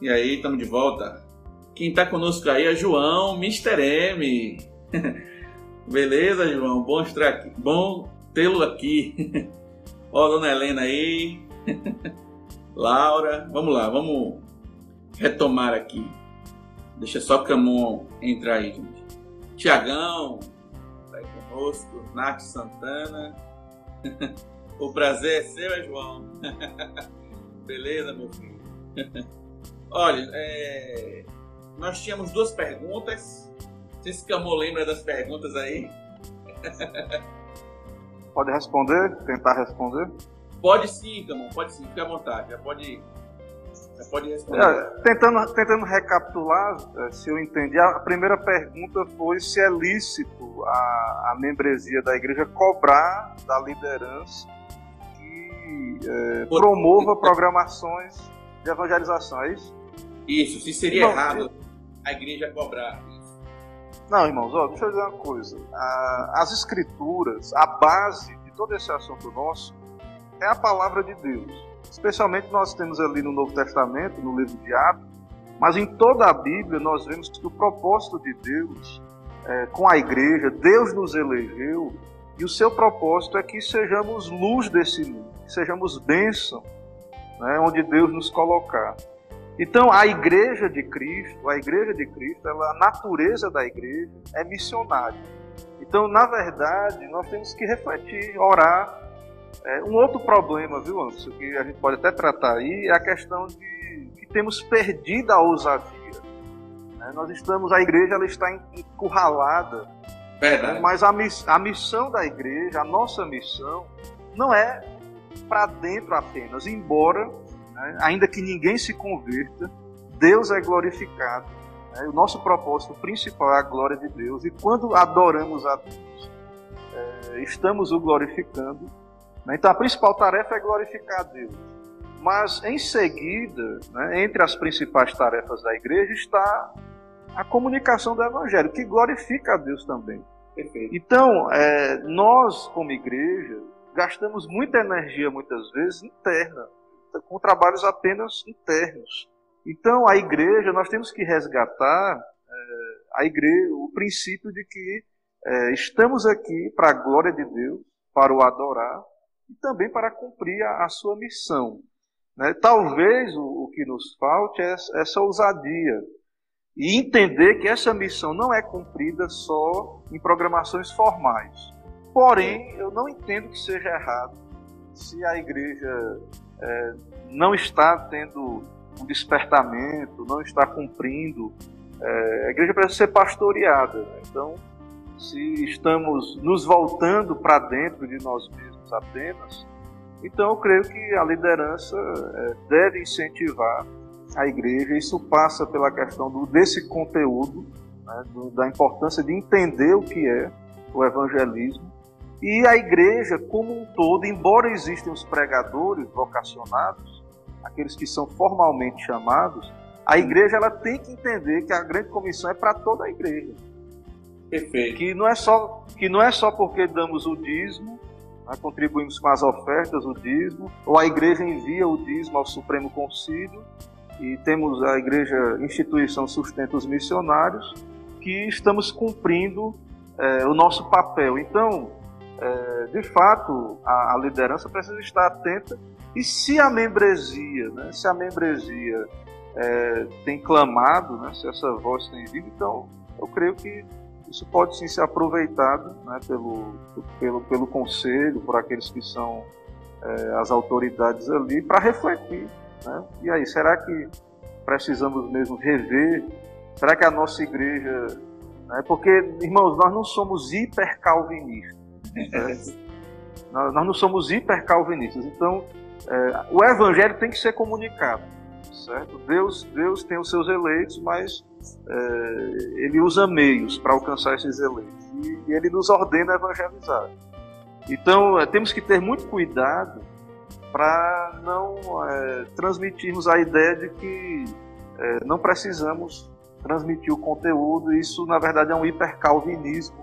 E aí, estamos de volta. Quem está conosco aí é João, Mr. M. Beleza, João? Bom tê-lo aqui. Ó, dona Helena aí. Laura. Vamos lá, vamos retomar aqui. Deixa só o Camão entrar aí, gente. Tiagão está aí conosco. Nath Santana. O prazer é seu, é João. Beleza, meu filho? Olha, nós tínhamos duas perguntas. Não sei se o Camão lembra das perguntas aí. Pode responder? Tentar responder? Pode sim, Camão. Pode sim. Fique à vontade. Já pode responder. Tentando recapitular, se eu entendi, a primeira pergunta foi se é lícito a membresia da igreja cobrar da liderança que promova programações de evangelização, é isso? Isso. Se seria errado a igreja cobrar isso. Não, irmãos, deixa eu dizer uma coisa. As escrituras, a base de todo esse assunto nosso, é a palavra de Deus. Especialmente nós temos ali no Novo Testamento, no livro de Atos, mas em toda a Bíblia nós vemos que o propósito de Deus com a igreja, Deus nos elegeu, e o seu propósito é que sejamos luz desse mundo, que sejamos bênção, né, onde Deus nos colocar. Então, a igreja de Cristo, a natureza da igreja é missionária. Então, na verdade, nós temos que refletir, orar. Um outro problema, viu, Anderson, que a gente pode até tratar aí, é a questão de que temos perdido a ousadia. A igreja ela está encurralada. Verdade. Mas a missão da igreja, a nossa missão, não é para dentro apenas, embora... Ainda que ninguém se converta, Deus é glorificado. O nosso propósito principal é a glória de Deus. E quando adoramos a Deus, estamos o glorificando. Então a principal tarefa é glorificar a Deus. Mas em seguida, entre as principais tarefas da igreja, está a comunicação do Evangelho, que glorifica a Deus também. Perfeito. Então, nós como igreja, gastamos muita energia, muitas vezes, interna, com trabalhos apenas internos. Então, a igreja, nós temos que resgatar o princípio de que estamos aqui para a glória de Deus, para o adorar e também para cumprir a sua missão. Né? Talvez o que nos falte é essa ousadia e entender que essa missão não é cumprida só em programações formais. Porém, eu não entendo que seja errado se a igreja... não está tendo um despertamento, não está cumprindo. A igreja precisa ser pastoreada. Né? Então, se estamos nos voltando para dentro de nós mesmos apenas, então eu creio que a liderança deve incentivar a igreja. Isso passa pela questão desse conteúdo, né? Da importância de entender o que é o evangelismo. E a igreja como um todo, embora existam os pregadores vocacionados, aqueles que são formalmente chamados, a igreja ela tem que entender que a grande comissão é para toda a igreja. Perfeito. Que não é só porque damos o dízimo, contribuímos com as ofertas, o dízimo, ou a igreja envia o dízimo ao Supremo Concílio e temos a igreja, instituição sustenta os missionários, que estamos cumprindo o nosso papel. Então, de fato, a liderança precisa estar atenta. E se a membresia, tem clamado, se essa voz tem vindo, então eu creio que isso pode sim ser aproveitado, pelo conselho, por aqueles que são as autoridades ali, para refletir. E aí, será que precisamos mesmo rever? Será que a nossa igreja... Porque, irmãos, nós não somos hipercalvinistas. Nós não somos hipercalvinistas. Então, o evangelho tem que ser comunicado, certo? Deus tem os seus eleitos, mas ele usa meios para alcançar esses eleitos e ele nos ordena evangelizar. Então, temos que ter muito cuidado para não transmitirmos a ideia de que não precisamos transmitir o conteúdo. Isso, na verdade, é um hipercalvinismo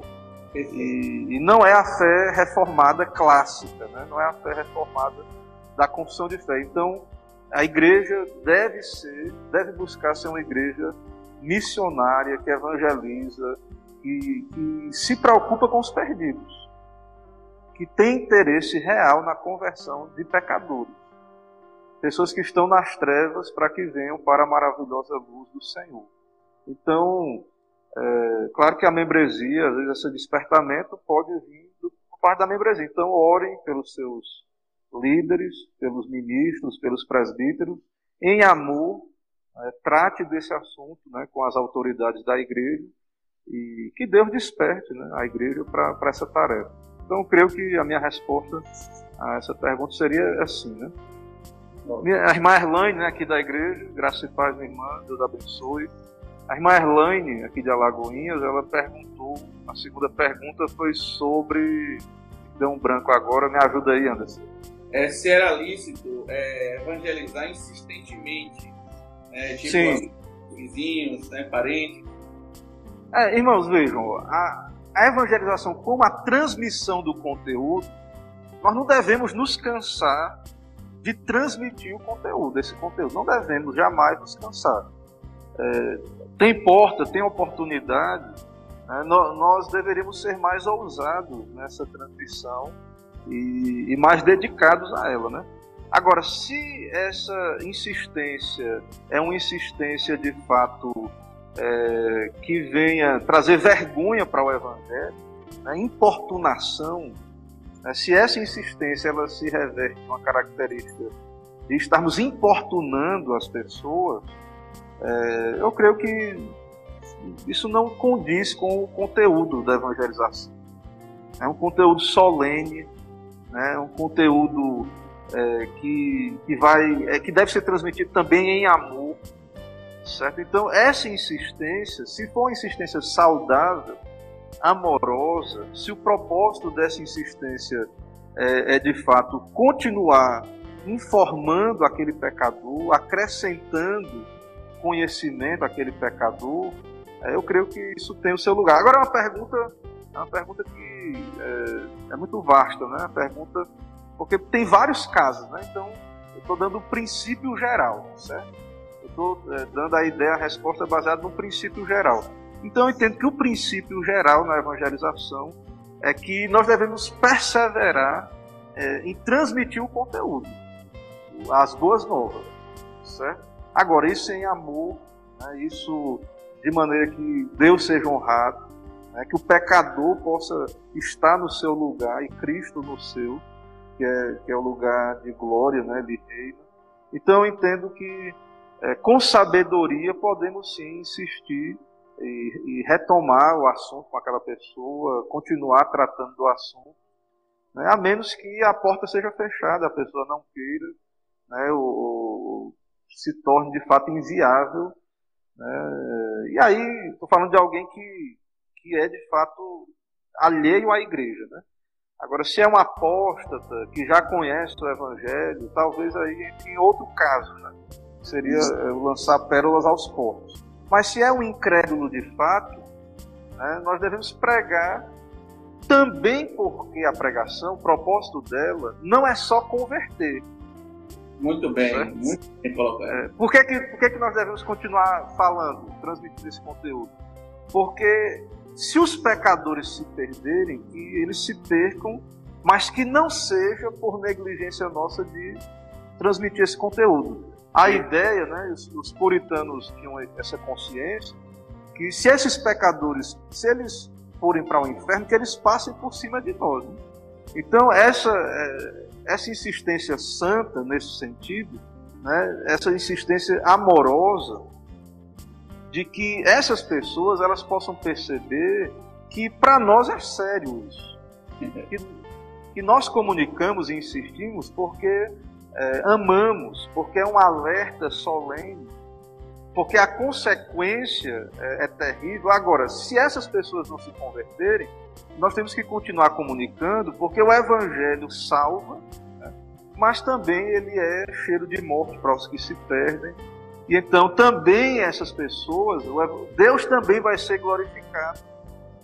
E não é a fé reformada clássica, né? Não é a fé reformada da confissão de fé. Então, a igreja deve buscar ser uma igreja missionária, que evangeliza, que se preocupa com os perdidos, que tem interesse real na conversão de pecadores, pessoas que estão nas trevas para que venham para a maravilhosa luz do Senhor. Então, claro que a membresia, às vezes esse despertamento pode vir por parte da membresia. Então, orem pelos seus líderes, pelos ministros, pelos presbíteros, em amor, trate desse assunto, né, com as autoridades da igreja, e que Deus desperte, né, a igreja para essa tarefa. Então, eu creio que a minha resposta a essa pergunta seria assim, né? A irmã Erlaine, né, aqui da igreja, graça e paz, minha irmã, Deus abençoe. A irmã Erlaine, aqui de Alagoinhas, ela perguntou, a segunda pergunta foi sobre, deu um branco agora, me ajuda aí, Anderson. Se era lícito evangelizar insistentemente, né, tipo, sim, vizinhos, né, parentes? Irmãos, vejam, a evangelização como a transmissão do conteúdo, nós não devemos nos cansar de transmitir o conteúdo, esse conteúdo. Não devemos jamais nos cansar. Tem porta, tem oportunidade. Nós deveríamos ser mais ousados nessa transmissão e mais dedicados a ela, né? Agora, se essa insistência é uma insistência de fato que venha trazer vergonha para o Evangelho, né, importunação, se essa insistência ela se reverte uma característica de estarmos importunando as pessoas, eu creio que isso não condiz com o conteúdo da evangelização. É um conteúdo solene, né? É um conteúdo que deve ser transmitido também em amor, certo? Então, essa insistência, se for uma insistência saudável, amorosa, se o propósito dessa insistência é de fato continuar informando aquele pecador, acrescentando conhecimento àquele pecador, eu creio que isso tem o seu lugar. Agora, é uma pergunta que é muito vasta, né? A pergunta, porque tem vários casos, né? Então, eu estou dando o princípio geral, certo? Eu estou dando a ideia, a resposta baseada no princípio geral. Então, eu entendo que o princípio geral na evangelização é que nós devemos perseverar em transmitir o conteúdo, as boas novas, certo? Agora, isso em amor, né? Isso de maneira que Deus seja honrado, né? Que o pecador possa estar no seu lugar e Cristo no seu, que é o lugar de glória, né? De reino. Então, eu entendo que com sabedoria podemos sim insistir e retomar o assunto com aquela pessoa, continuar tratando do assunto, né? A menos que a porta seja fechada, a pessoa não queira, né? ou se torne de fato inviável, né? E aí, estou falando de alguém que é de fato alheio à igreja, né? Agora, se é um apóstata que já conhece o evangelho, talvez aí em outro caso, né? Seria lançar pérolas aos porcos. Mas se é um incrédulo de fato, né, nós devemos pregar também, porque a pregação, o propósito dela, não é só converter. Muito bem, certo? Muito bem colocado. Por que nós devemos continuar falando, transmitindo esse conteúdo? Porque se os pecadores se perderem, que eles se percam, mas que não seja por negligência nossa de transmitir esse conteúdo. A ideia, né, os puritanos tinham essa consciência, que se esses pecadores, se eles forem para o inferno, que eles passem por cima de nós, né? Então, essa insistência santa, nesse sentido, né, essa insistência amorosa, de que essas pessoas elas possam perceber que para nós é sério isso. Que nós comunicamos e insistimos porque amamos, porque é um alerta solene, porque a consequência é terrível. Agora, se essas pessoas não se converterem, nós temos que continuar comunicando, porque o evangelho salva, né? Mas também ele é cheiro de morte para os que se perdem. E então também essas pessoas, Deus também vai ser glorificado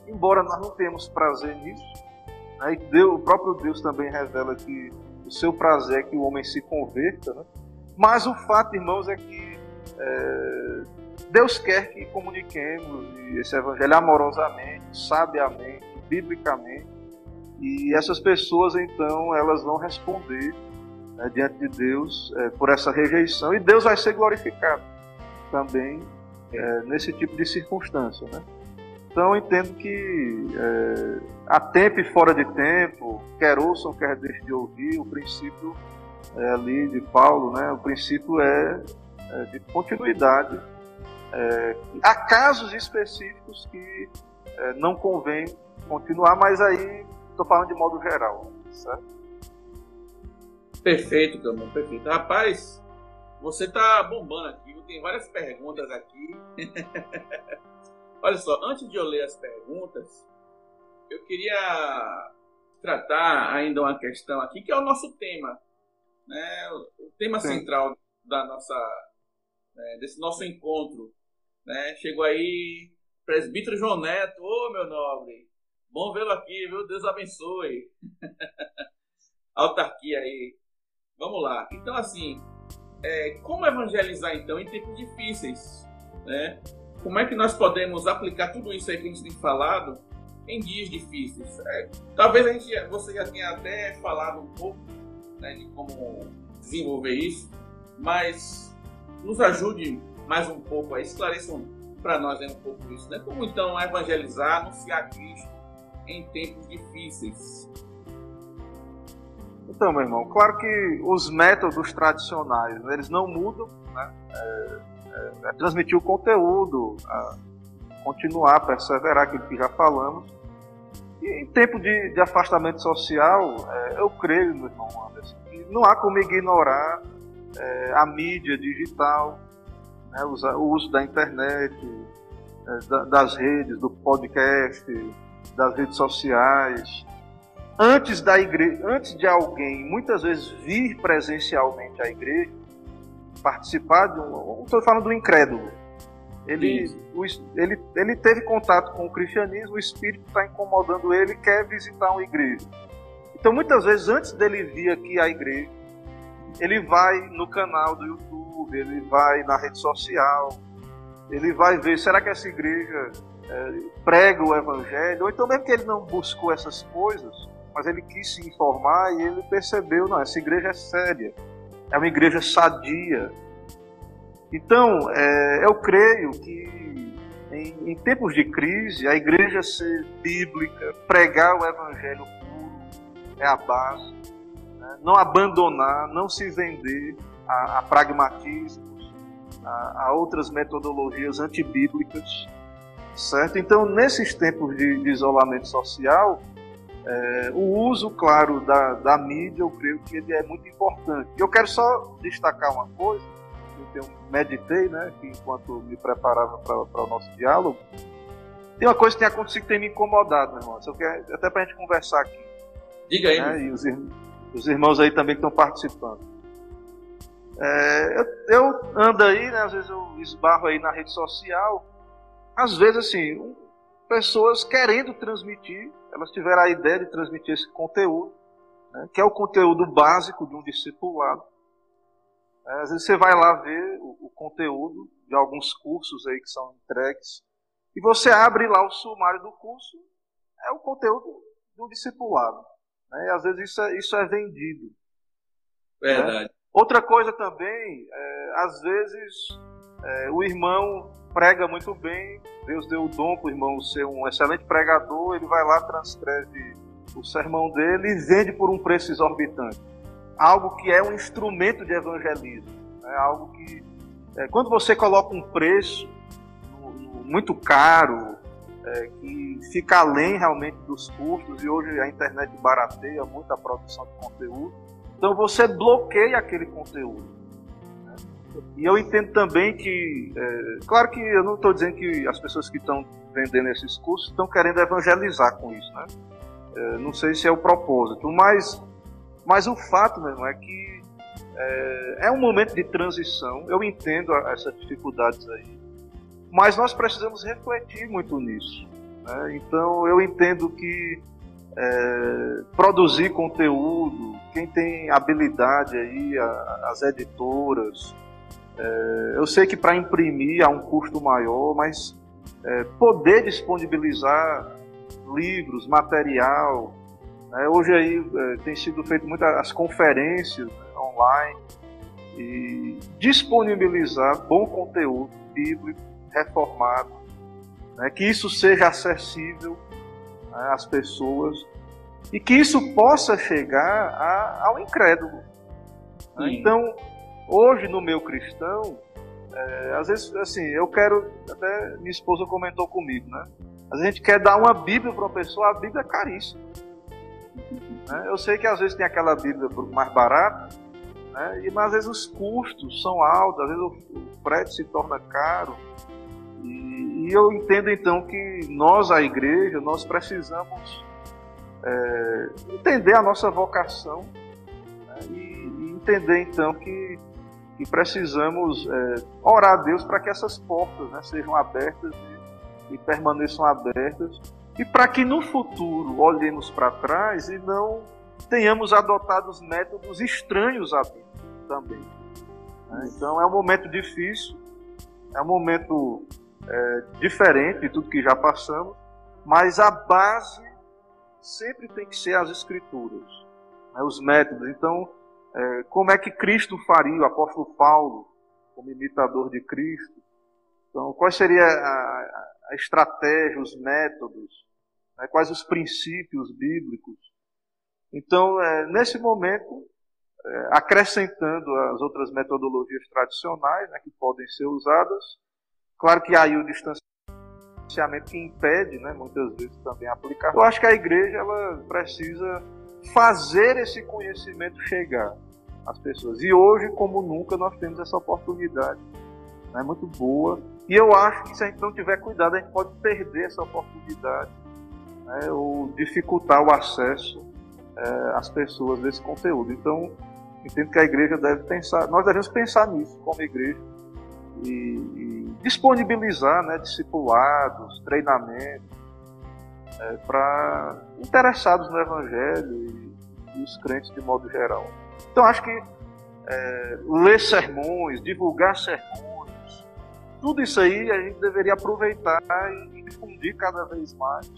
embora nós não temos prazer nisso, né? E Deus, o próprio Deus também revela que o seu prazer é que o homem se converta, né? Mas o fato, irmãos, é que Deus quer que comuniquemos esse evangelho amorosamente, sabiamente, biblicamente, e essas pessoas então elas vão responder, né, diante de Deus por essa rejeição, e Deus vai ser glorificado também nesse tipo de circunstância, né? Então eu entendo que a tempo e fora de tempo, quer ouçam, quer deixem de ouvir, o princípio ali de Paulo, né, o princípio é de continuidade. Há casos específicos que não convém continuar, mas aí estou falando de modo geral, certo? Perfeito, Camão, perfeito. Rapaz, você tá bombando aqui, tem várias perguntas aqui. Olha só, antes de eu ler as perguntas, eu queria tratar ainda uma questão aqui, que é o nosso tema, né? O tema central da nossa, desse nosso encontro, né? Chegou aí presbítero João Neto. Ô, meu nobre, bom vê-lo aqui, viu? Deus abençoe. Autarquia aí. Vamos lá. Então, assim, como evangelizar, então, em tempos difíceis, né? Como é que nós podemos aplicar tudo isso aí que a gente tem falado em dias difíceis? Talvez você já tenha até falado um pouco, né, de como desenvolver isso, mas nos ajude mais um pouco aí, esclareçam para nós um pouco isso, né? Como, então, evangelizar, anunciar Cristo em tempos difíceis? Então, meu irmão, claro que os métodos tradicionais, né, eles não mudam, né? Transmitir o conteúdo, continuar, perseverar, aquilo que já falamos. E em tempo de afastamento social, eu creio, meu irmão Anderson, que não há como ignorar a mídia digital, né, o uso da internet, das redes, do podcast, das redes sociais. Antes de alguém, muitas vezes, vir presencialmente à igreja, participar de um... Estou falando do incrédulo. Ele teve contato com o cristianismo, o espírito está incomodando ele, quer visitar uma igreja. Então, muitas vezes, antes dele vir aqui à igreja, ele vai no canal do YouTube, ele vai na rede social, ele vai ver, será que essa igreja prega o evangelho? Ou então, mesmo que ele não buscou essas coisas, mas ele quis se informar e ele percebeu, não, essa igreja é séria, é uma igreja sadia. Então, eu creio que em tempos de crise, a igreja ser bíblica, pregar o evangelho puro, é a base, né? Não abandonar, não se vender a pragmatismos, a outras metodologias antibíblicas, certo? Então, nesses tempos de isolamento social, o uso, claro, da mídia, eu creio que ele é muito importante. Eu quero só destacar uma coisa, que eu meditei, né, que enquanto me preparava para o nosso diálogo. Tem uma coisa que tem acontecido que tem me incomodado, meu irmão. Eu quero, até para a gente conversar aqui. Diga aí. Né, e os irmãos aí também que estão participando. Eu ando aí, né, às vezes eu esbarro aí na rede social. Às vezes, assim, pessoas querendo transmitir, elas tiveram a ideia de transmitir esse conteúdo, né, que é o conteúdo básico de um discipulado. Às vezes você vai lá ver o conteúdo de alguns cursos aí que são entregues, e você abre lá o sumário do curso, é o conteúdo de um discipulado, né, e às vezes isso é vendido. Verdade. Né? Outra coisa também, às vezes o irmão prega muito bem, Deus deu o dom para o irmão ser um excelente pregador, ele vai lá, transcreve o sermão dele e vende por um preço exorbitante. Algo que é um instrumento de evangelismo. É algo que... quando você coloca um preço muito caro, que fica além realmente dos custos, e hoje a internet barateia muito a produção de conteúdo, então você bloqueia aquele conteúdo. E eu entendo também que, claro que eu não estou dizendo que as pessoas que estão vendendo esses cursos estão querendo evangelizar com isso, né? Não sei se é o propósito, mas o fato mesmo é que é um momento de transição, eu entendo essas dificuldades aí, mas nós precisamos refletir muito nisso. né? Então eu entendo que produzir conteúdo, quem tem habilidade aí, as editoras, eu sei que para imprimir há um custo maior, mas poder disponibilizar livros, material, né? Hoje aí tem sido feito muitas conferências, né, online, e disponibilizar bom conteúdo bíblico reformado, né, que isso seja acessível, né, às pessoas e que isso possa chegar ao incrédulo. Sim. Então, hoje no meio cristão, às vezes, assim, eu quero, até minha esposa comentou comigo, né? A gente quer dar uma Bíblia para uma pessoa, a Bíblia é caríssima. Né? Eu sei que às vezes tem aquela Bíblia mais barata, né? Mas às vezes os custos são altos, às vezes o prédio se torna caro. E eu entendo então que nós, a igreja, nós precisamos entender a nossa vocação, né? E entender então que precisamos orar a Deus para que essas portas, né, sejam abertas e permaneçam abertas, e para que no futuro olhemos para trás e não tenhamos adotado os métodos estranhos a Deus também. Então é um momento difícil, é um momento diferente de tudo que já passamos, mas a base sempre tem que ser as Escrituras, né, os métodos. Então, como é que Cristo faria, o apóstolo Paulo, como imitador de Cristo? Então, quais seriam a estratégia, os métodos, né, quais os princípios bíblicos? Então, nesse momento, acrescentando as outras metodologias tradicionais, né, que podem ser usadas, claro que há aí o distanciamento que impede, né, muitas vezes também aplicar. Eu acho que a igreja ela precisa fazer esse conhecimento chegar às pessoas. E hoje, como nunca, nós temos essa oportunidade, né, muito boa. E eu acho que se a gente não tiver cuidado, a gente pode perder essa oportunidade, né, ou dificultar o acesso às pessoas desse conteúdo. Então, entendo que a igreja deve pensar, nós devemos pensar nisso como igreja e disponibilizar, né, discipulados, treinamentos, para interessados no Evangelho e os crentes de modo geral. Então acho que ler sermões, divulgar sermões, tudo isso aí a gente deveria aproveitar e difundir cada vez mais,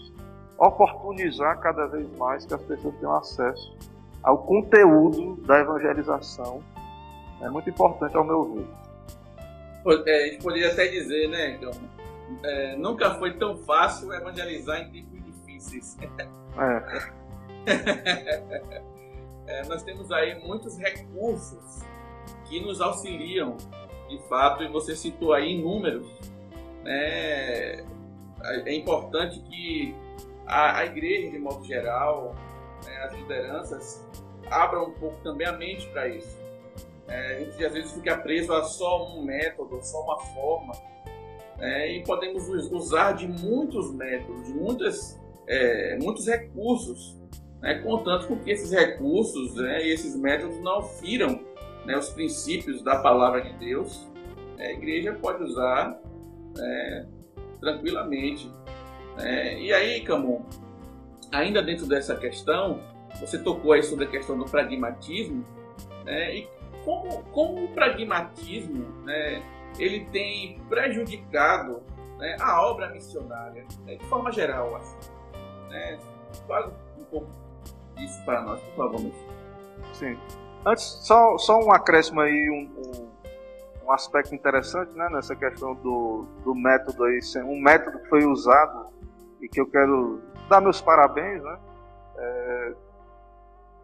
oportunizar cada vez mais que as pessoas tenham acesso ao conteúdo da evangelização. É muito importante ao meu ver. A gente poderia até dizer, né, então, nunca foi tão fácil evangelizar em tempos difíceis. Nós temos aí muitos recursos que nos auxiliam, de fato, e você citou aí inúmeros, né? É importante que a igreja, de modo geral, né, as lideranças, abram um pouco também a mente para isso. A gente às vezes fica preso a só um método, só uma forma, né, e podemos usar de muitos métodos, de muitos recursos, né, contanto com que esses recursos, né, e esses métodos não firam, né, os princípios da palavra de Deus. A igreja pode usar tranquilamente. E aí, Camão, ainda dentro dessa questão, você tocou aí sobre a questão do pragmatismo, né, e como o pragmatismo, né, ele tem prejudicado, né, a obra missionária, né, de forma geral, assim, né? Fala um pouco disso para nós, por favor. Sim. Antes, só um acréscimo aí, um aspecto interessante, né, nessa questão do método aí, um método que foi usado e que eu quero dar meus parabéns, né?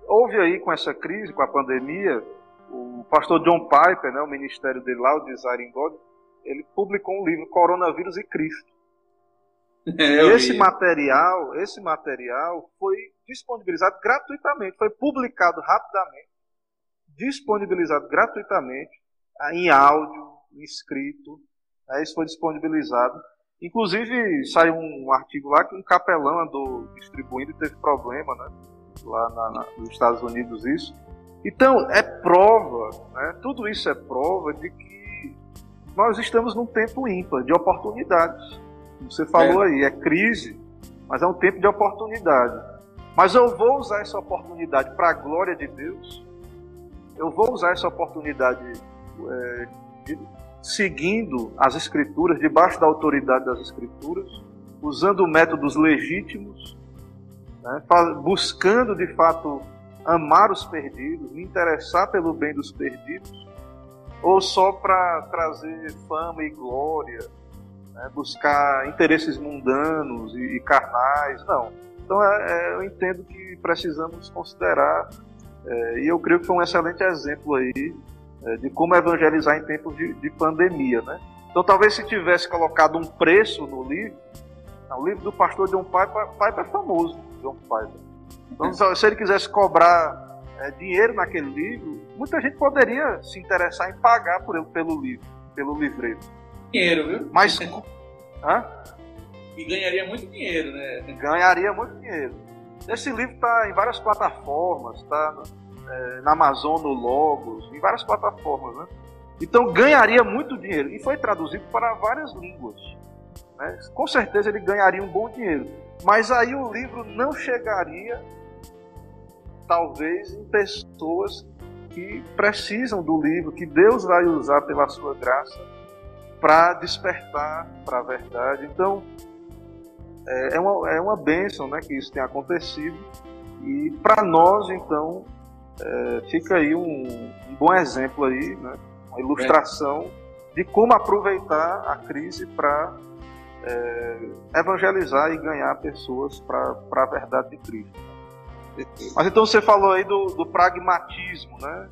Houve aí com essa crise, com a pandemia, o pastor John Piper, né, o ministério dele lá, o Desiring God, ele publicou um livro, Coronavírus e Cristo. Esse material foi disponibilizado gratuitamente, foi publicado rapidamente, disponibilizado gratuitamente, em áudio, em escrito, né, isso foi disponibilizado. Inclusive, saiu um artigo lá que um capelão andou distribuindo e teve problema, né, lá nos Estados Unidos, isso. Então, é prova, né, tudo isso é prova de que nós estamos num tempo ímpar, de oportunidades. Como você falou aí, é crise, mas é um tempo de oportunidade. Mas eu vou usar essa oportunidade para a glória de Deus, eu vou usar essa oportunidade seguindo as Escrituras, debaixo da autoridade das Escrituras, usando métodos legítimos, né, buscando de fato amar os perdidos, me interessar pelo bem dos perdidos, ou só para trazer fama e glória, né, buscar interesses mundanos e carnais, não. Então, eu entendo que precisamos considerar, e eu creio que foi um excelente exemplo aí de como evangelizar em tempos de pandemia, né? Então, talvez se tivesse colocado um preço no livro, o livro do pastor John Piper, Piper é famoso, John Piper. Então, se ele quisesse cobrar dinheiro naquele livro, muita gente poderia se interessar em pagar por ele, pelo livro, pelo livreiro. Dinheiro, viu? Mas... Hã? E ganharia muito dinheiro, né? Ganharia muito dinheiro. Esse livro está em várias plataformas, está na Amazon, no Logos, em várias plataformas, né? Então ganharia muito dinheiro. E foi traduzido para várias línguas, né? Com certeza ele ganharia um bom dinheiro. Mas aí o livro não chegaria, talvez, em pessoas que precisam do livro, que Deus vai usar pela sua graça para despertar para a verdade. Então, é uma bênção, né, que isso tenha acontecido, e para nós, então, fica aí um bom exemplo, aí, né, uma ilustração de como aproveitar a crise para evangelizar e ganhar pessoas para a verdade de Cristo. Mas então você falou aí do pragmatismo, né?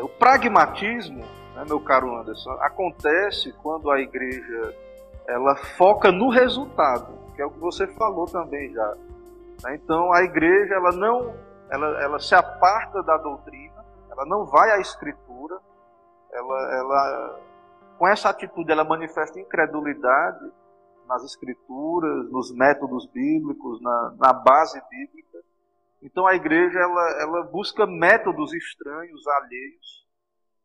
O pragmatismo, né, meu caro Anderson, acontece quando a igreja ela foca no resultado, que é o que você falou também já. Então a igreja ela se aparta da doutrina, ela não vai à Escritura, com essa atitude ela manifesta incredulidade nas Escrituras, nos métodos bíblicos, na base bíblica. Então a igreja ela busca métodos estranhos, alheios,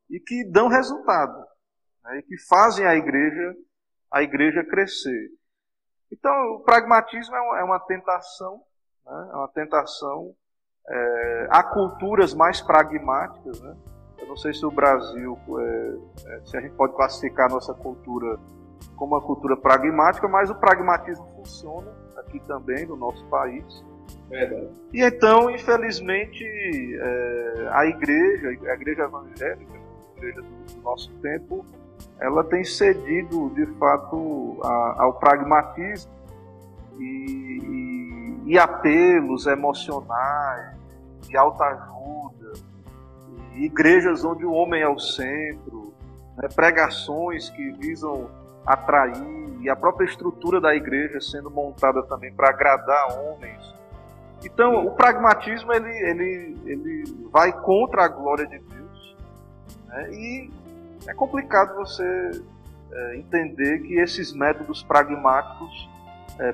e que dão resultado, né, e que fazem a igreja crescer. Então, o pragmatismo é uma tentação, né? É uma tentação a culturas mais pragmáticas, né? Eu não sei se o Brasil, se a gente pode classificar a nossa cultura como uma cultura pragmática, mas o pragmatismo funciona aqui também, no nosso país. Verdade. E então, infelizmente, a igreja evangélica, a igreja do nosso tempo, ela tem cedido, de fato, ao pragmatismo e apelos emocionais, de autoajuda, igrejas onde o homem é o centro, né, pregações que visam atrair, e a própria estrutura da igreja sendo montada também para agradar homens. Então, o pragmatismo ele vai contra a glória de Deus, né, e é complicado você entender que esses métodos pragmáticos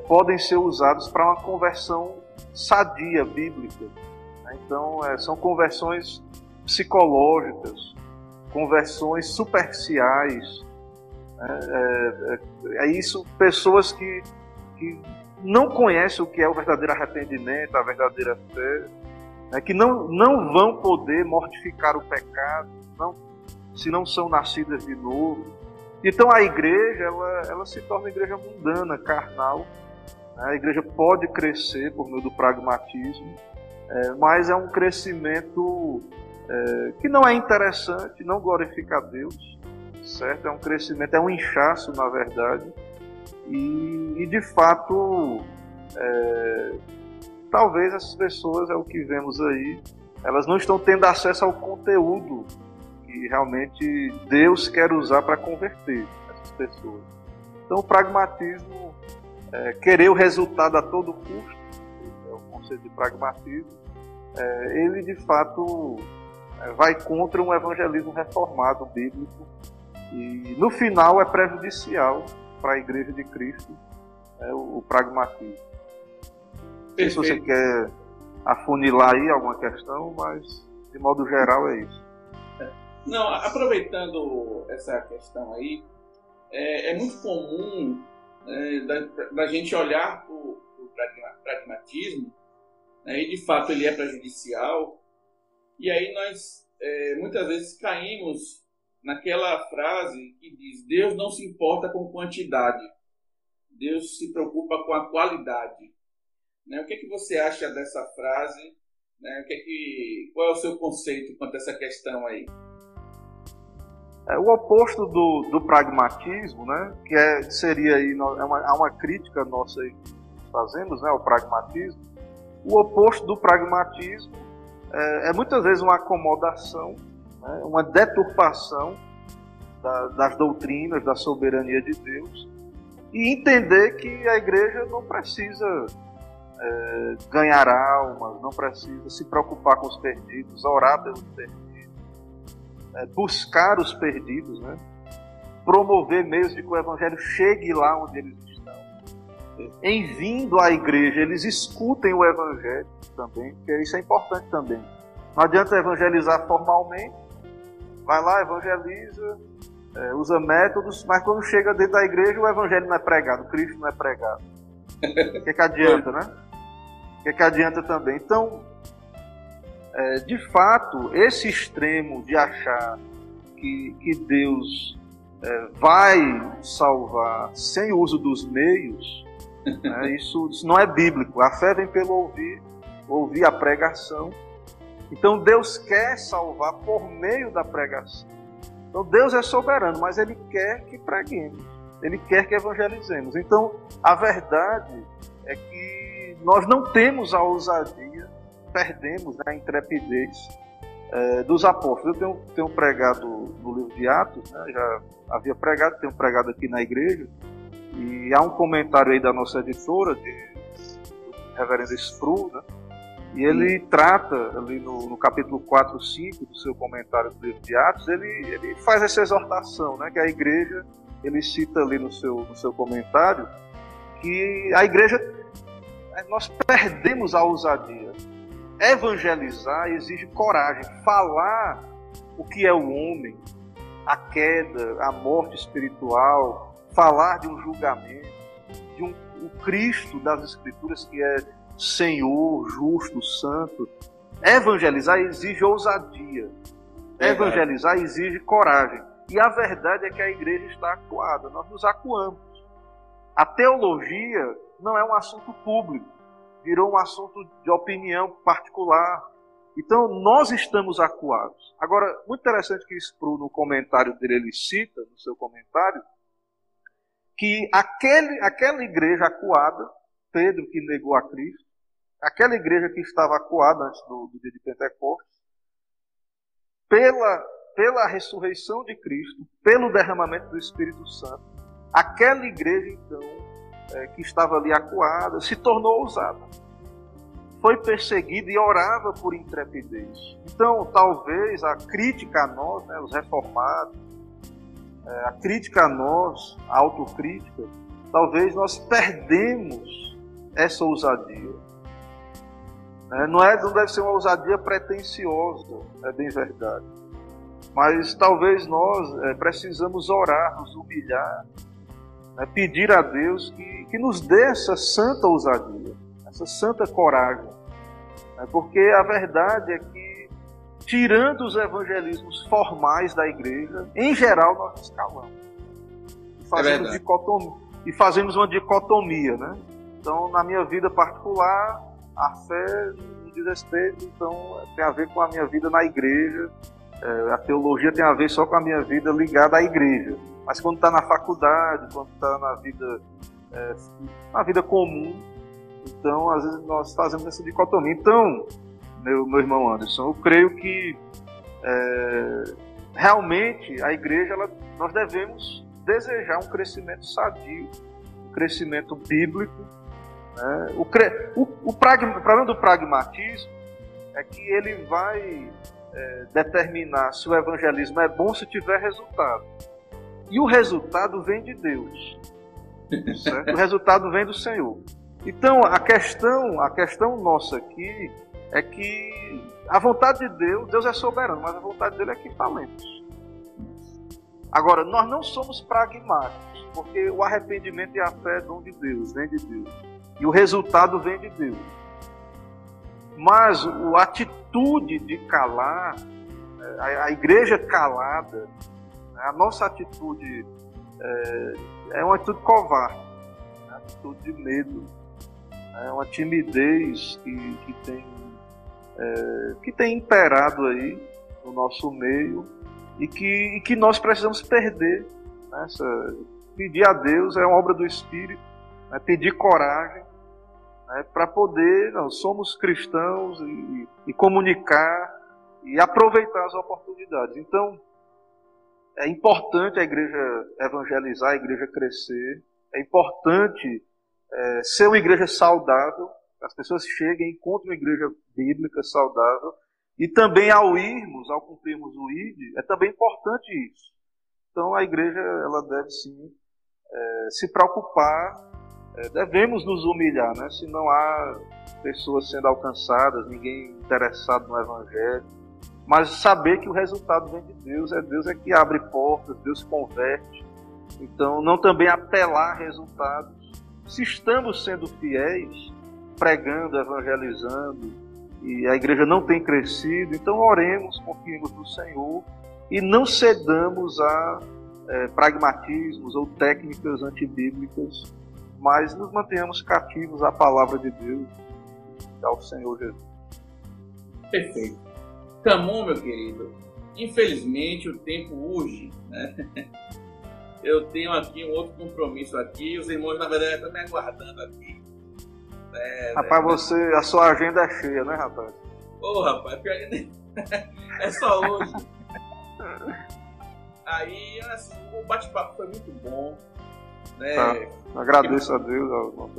podem ser usados para uma conversão sadia, bíblica. Então, são conversões psicológicas, conversões superficiais. Isso, pessoas que não conhecem o que é o verdadeiro arrependimento, a verdadeira fé, né, que não vão poder mortificar o pecado, se não são nascidas de novo. Então a igreja ela se torna uma igreja mundana, carnal. A igreja pode crescer por meio do pragmatismo, mas é um crescimento que não é interessante, não glorifica a Deus, certo? É um crescimento, é um inchaço, na verdade, e de fato talvez essas pessoas, é o que vemos aí, elas não estão tendo acesso ao conteúdo que realmente Deus quer usar para converter essas pessoas. Então o pragmatismo, querer o resultado a todo custo, é o conceito de pragmatismo, ele de fato vai contra um evangelismo reformado, bíblico, e no final é prejudicial para a igreja de Cristo, o pragmatismo. Não sei se você quer afunilar aí alguma questão, mas de modo geral é isso. Não, aproveitando essa questão aí, é muito comum da gente olhar para o pragmatismo, né, e de fato ele é prejudicial. E aí nós muitas vezes caímos naquela frase que diz: Deus não se importa com quantidade, Deus se preocupa com a qualidade. Né? O que é que você acha dessa frase? Né? Qual é o seu conceito quanto a essa questão aí? É o oposto do pragmatismo, né? Que seria aí, uma crítica nossa aí que fazemos, né? O pragmatismo. O oposto do pragmatismo é muitas vezes uma acomodação, né? Uma deturpação das doutrinas, da soberania de Deus, e entender que a igreja não precisa ganhar almas, não precisa se preocupar com os perdidos, orar pelos perdidos, buscar os perdidos, né? Promover mesmo que o evangelho chegue lá onde eles estão. Em vindo à igreja, eles escutem o evangelho também, porque isso é importante também. Não adianta evangelizar formalmente, vai lá, evangeliza, usa métodos, mas quando chega dentro da igreja o evangelho não é pregado, o Cristo não é pregado. O que adianta, né? O que adianta também? Então, de fato, esse extremo de achar que Deus vai salvar sem uso dos meios, né? Isso não é bíblico. A fé vem pelo ouvir a pregação. Então Deus quer salvar por meio da pregação. Então Deus é soberano, mas Ele quer que preguemos, Ele quer que evangelizemos. Então a verdade é que nós não temos a ousadia, perdemos, né, a intrepidez dos apóstolos. Eu tenho pregado no livro de Atos, né, já havia pregado, tenho pregado aqui na igreja, e há um comentário aí da nossa editora, do Reverendo Sproul, né? E ele trata, ali no capítulo 4, 5 do seu comentário do livro de Atos, ele faz essa exortação, né, que a igreja, ele cita ali no seu comentário, que a igreja, nós perdemos a ousadia. Evangelizar exige coragem, falar o que é o homem, a queda, a morte espiritual, falar de um julgamento, o Cristo das Escrituras que é Senhor, justo, santo. Evangelizar exige ousadia. Evangelizar exige coragem. E a verdade é que a igreja está acuada. Nós nos acuamos. A teologia não é um assunto público. Virou um assunto de opinião particular. Então, nós estamos acuados. Agora, muito interessante que Sproul, no comentário dele, ele cita, no seu comentário, que aquela igreja acuada, Pedro que negou a Cristo, aquela igreja que estava acuada antes do dia de Pentecostes, pela ressurreição de Cristo, pelo derramamento do Espírito Santo, aquela igreja então que estava ali acuada se tornou ousada, foi perseguida e orava por intrepidez. Então talvez a crítica a nós, né, os reformados, a crítica a nós, a autocrítica, talvez nós perdemos essa ousadia. Não deve ser uma ousadia pretensiosa, é bem verdade. Mas talvez nós precisamos orar, nos humilhar, pedir a Deus que nos dê essa santa ousadia, essa santa coragem. Porque a verdade é que, tirando os evangelismos formais da igreja, em geral nós nos calamos. Fazemos dicotomia. E fazemos uma dicotomia, né? Então, na minha vida particular, a fé não diz respeito, então tem a ver com a minha vida na igreja. A teologia tem a ver só com a minha vida ligada à igreja. Mas quando está na faculdade, quando está na vida comum, então, às vezes, nós fazemos essa dicotomia. Então, meu irmão Anderson, eu creio que realmente a igreja, nós devemos desejar um crescimento sadio, um crescimento bíblico. Né? O problema do pragmatismo é que ele vai determinar se o evangelismo é bom se tiver resultado. E o resultado vem de Deus. Certo? O resultado vem do Senhor. Então, a questão nossa aqui é que a vontade de Deus é soberano, mas a vontade dele é que falemos. Agora, nós não somos pragmáticos, porque o arrependimento e a fé é dom de Deus, vem de Deus. E o resultado vem de Deus. Mas a atitude de calar, a igreja calada, a nossa atitude é uma atitude covarde, é uma atitude de medo, é uma timidez que tem imperado aí no nosso meio e que nós precisamos perder. Pedir a Deus é uma obra do Espírito, né? Pedir coragem, né? Para poder, nós somos cristãos, e comunicar e aproveitar as oportunidades. Então, é importante a igreja evangelizar, a igreja crescer, é importante ser uma igreja saudável, as pessoas cheguem, encontram uma igreja bíblica saudável, e também ao cumprirmos o ID, é também importante isso. Então a igreja, ela deve sim se preocupar, devemos nos humilhar, né? Se não há pessoas sendo alcançadas, ninguém interessado no evangelho, mas saber que o resultado vem de Deus, Deus é que abre portas, Deus converte. Então não também apelar a resultados. Se estamos sendo fiéis, pregando, evangelizando, e a igreja não tem crescido, então oremos, confiemos no Senhor, e não cedamos a pragmatismos ou técnicas antibíblicas, mas nos mantenhamos cativos à palavra de Deus, ao Senhor Jesus. Perfeito. Camão, meu querido, infelizmente o tempo urge, né? Eu tenho aqui um outro compromisso aqui, os irmãos na verdade estão me aguardando aqui. Rapaz, a sua agenda é cheia, né, rapaz? Ô, rapaz, pior que nem... é só hoje. Aí, assim, o bate-papo foi muito bom, né? Agradeço a Deus.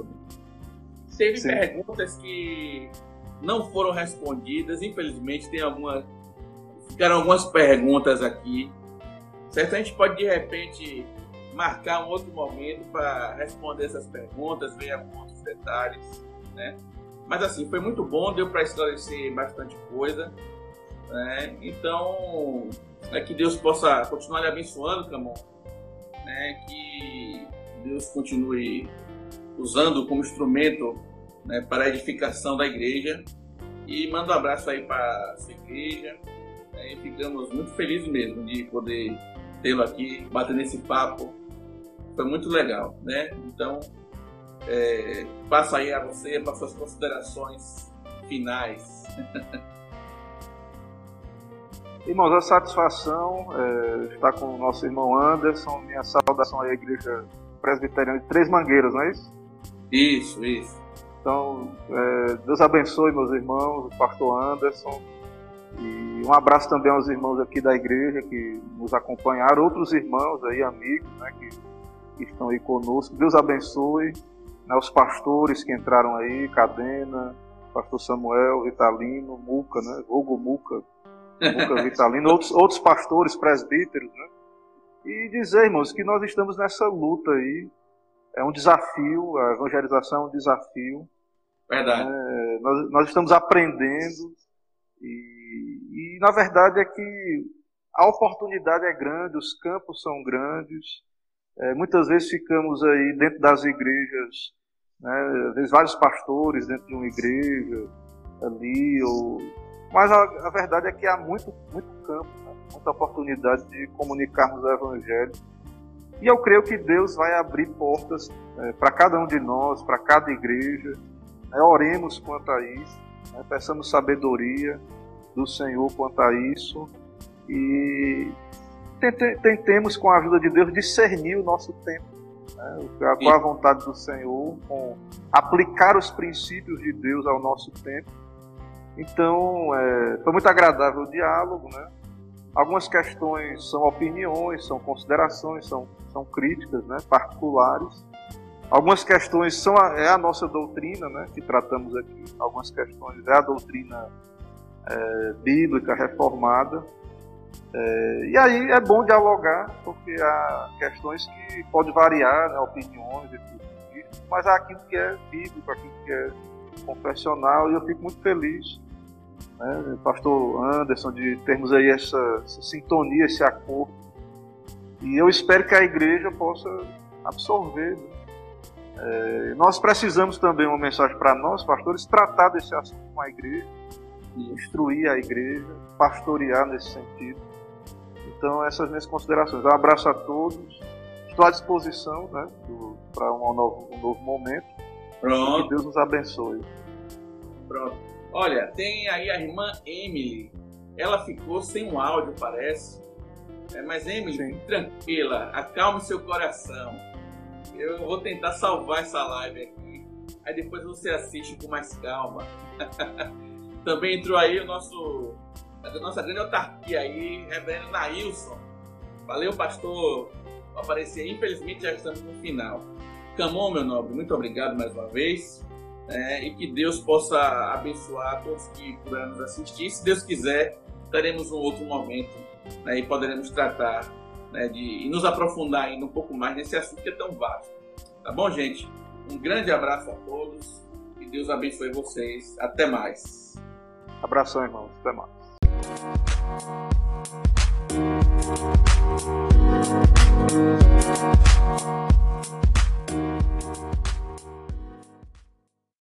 Teve Sim. perguntas que não foram respondidas, infelizmente. Tem algumas, ficaram algumas perguntas aqui, certo? A gente pode de repente marcar um outro momento para responder essas perguntas, ver alguns detalhes, né? Mas assim, foi muito bom, deu para esclarecer bastante coisa, né? Então que Deus possa continuar lhe abençoando, Camão, né? Que Deus continue usando como instrumento, né, para a edificação da igreja. E mando um abraço aí para a sua igreja, né? E ficamos muito felizes mesmo de poder tê-lo aqui, bater nesse papo, foi muito legal, né? Então passa aí a você para suas considerações finais. Irmãos, a satisfação estar com o nosso irmão Anderson, minha saudação à igreja presbiteriana de Três Mangueiras, não é isso? Isso. Então, Deus abençoe meus irmãos, o pastor Anderson, e um abraço também aos irmãos aqui da igreja que nos acompanharam, outros irmãos aí, amigos, né, que estão aí conosco. Deus abençoe, né, os pastores que entraram aí, Cadena, pastor Samuel, Vitalino, Muca, né, Hugo Muca, Vitalino, outros pastores, presbíteros, né? E dizer, irmãos, que nós estamos nessa luta aí, é um desafio, a evangelização é um desafio. Verdade. Nós estamos aprendendo, e na verdade é que a oportunidade é grande, os campos são grandes, muitas vezes ficamos aí dentro das igrejas, né? Às vezes vários pastores dentro de uma igreja ali, mas a verdade é que há muito campo, né? Muita oportunidade de comunicarmos o evangelho. E eu creio que Deus vai abrir portas para cada um de nós, para cada igreja. Oremos quanto a isso, né? Peçamos sabedoria do Senhor quanto a isso. E tentemos, com a ajuda de Deus, discernir o nosso tempo, né? Com a vontade do Senhor, com aplicar os princípios de Deus ao nosso tempo. Então, foi muito agradável o diálogo, né? Algumas questões são opiniões, são considerações, são críticas, né, particulares. Algumas questões é a nossa doutrina, né, que tratamos aqui. Algumas questões é a doutrina bíblica, reformada. E aí é bom dialogar, porque há questões que podem variar, né, opiniões e tudo isso, mas há aquilo que é bíblico, aquilo que é confessional, e eu fico muito feliz, né, pastor Anderson, de termos aí essa sintonia, esse acordo, e eu espero que a igreja possa absorver, né, Nós precisamos também, uma mensagem para nós, pastores, tratar desse assunto com a igreja, instruir a igreja, pastorear nesse sentido. Então, essas minhas considerações. Um abraço a todos. Estou à disposição, né, para um novo momento. Pronto. Que Deus nos abençoe. Pronto. Olha, tem aí a irmã Emily. Ela ficou sem um áudio, parece. Mas, Emily, sim, tranquila. Acalme seu coração. Eu vou tentar salvar essa live aqui. Aí depois você assiste com mais calma. Também entrou aí a nossa grande autarquia aí, Rebelo Nailson. Valeu, pastor. Vou aparecer aí. Infelizmente, já estamos no final. Camão, meu nobre, muito obrigado mais uma vez. E que Deus possa abençoar todos que puderam nos assistir. Se Deus quiser, teremos um outro momento, né, e poderemos tratar, né, e nos aprofundar ainda um pouco mais nesse assunto que é tão vasto. Tá bom, gente? Um grande abraço a todos. Que Deus abençoe vocês. Até mais. Abração, irmãos. Até mais.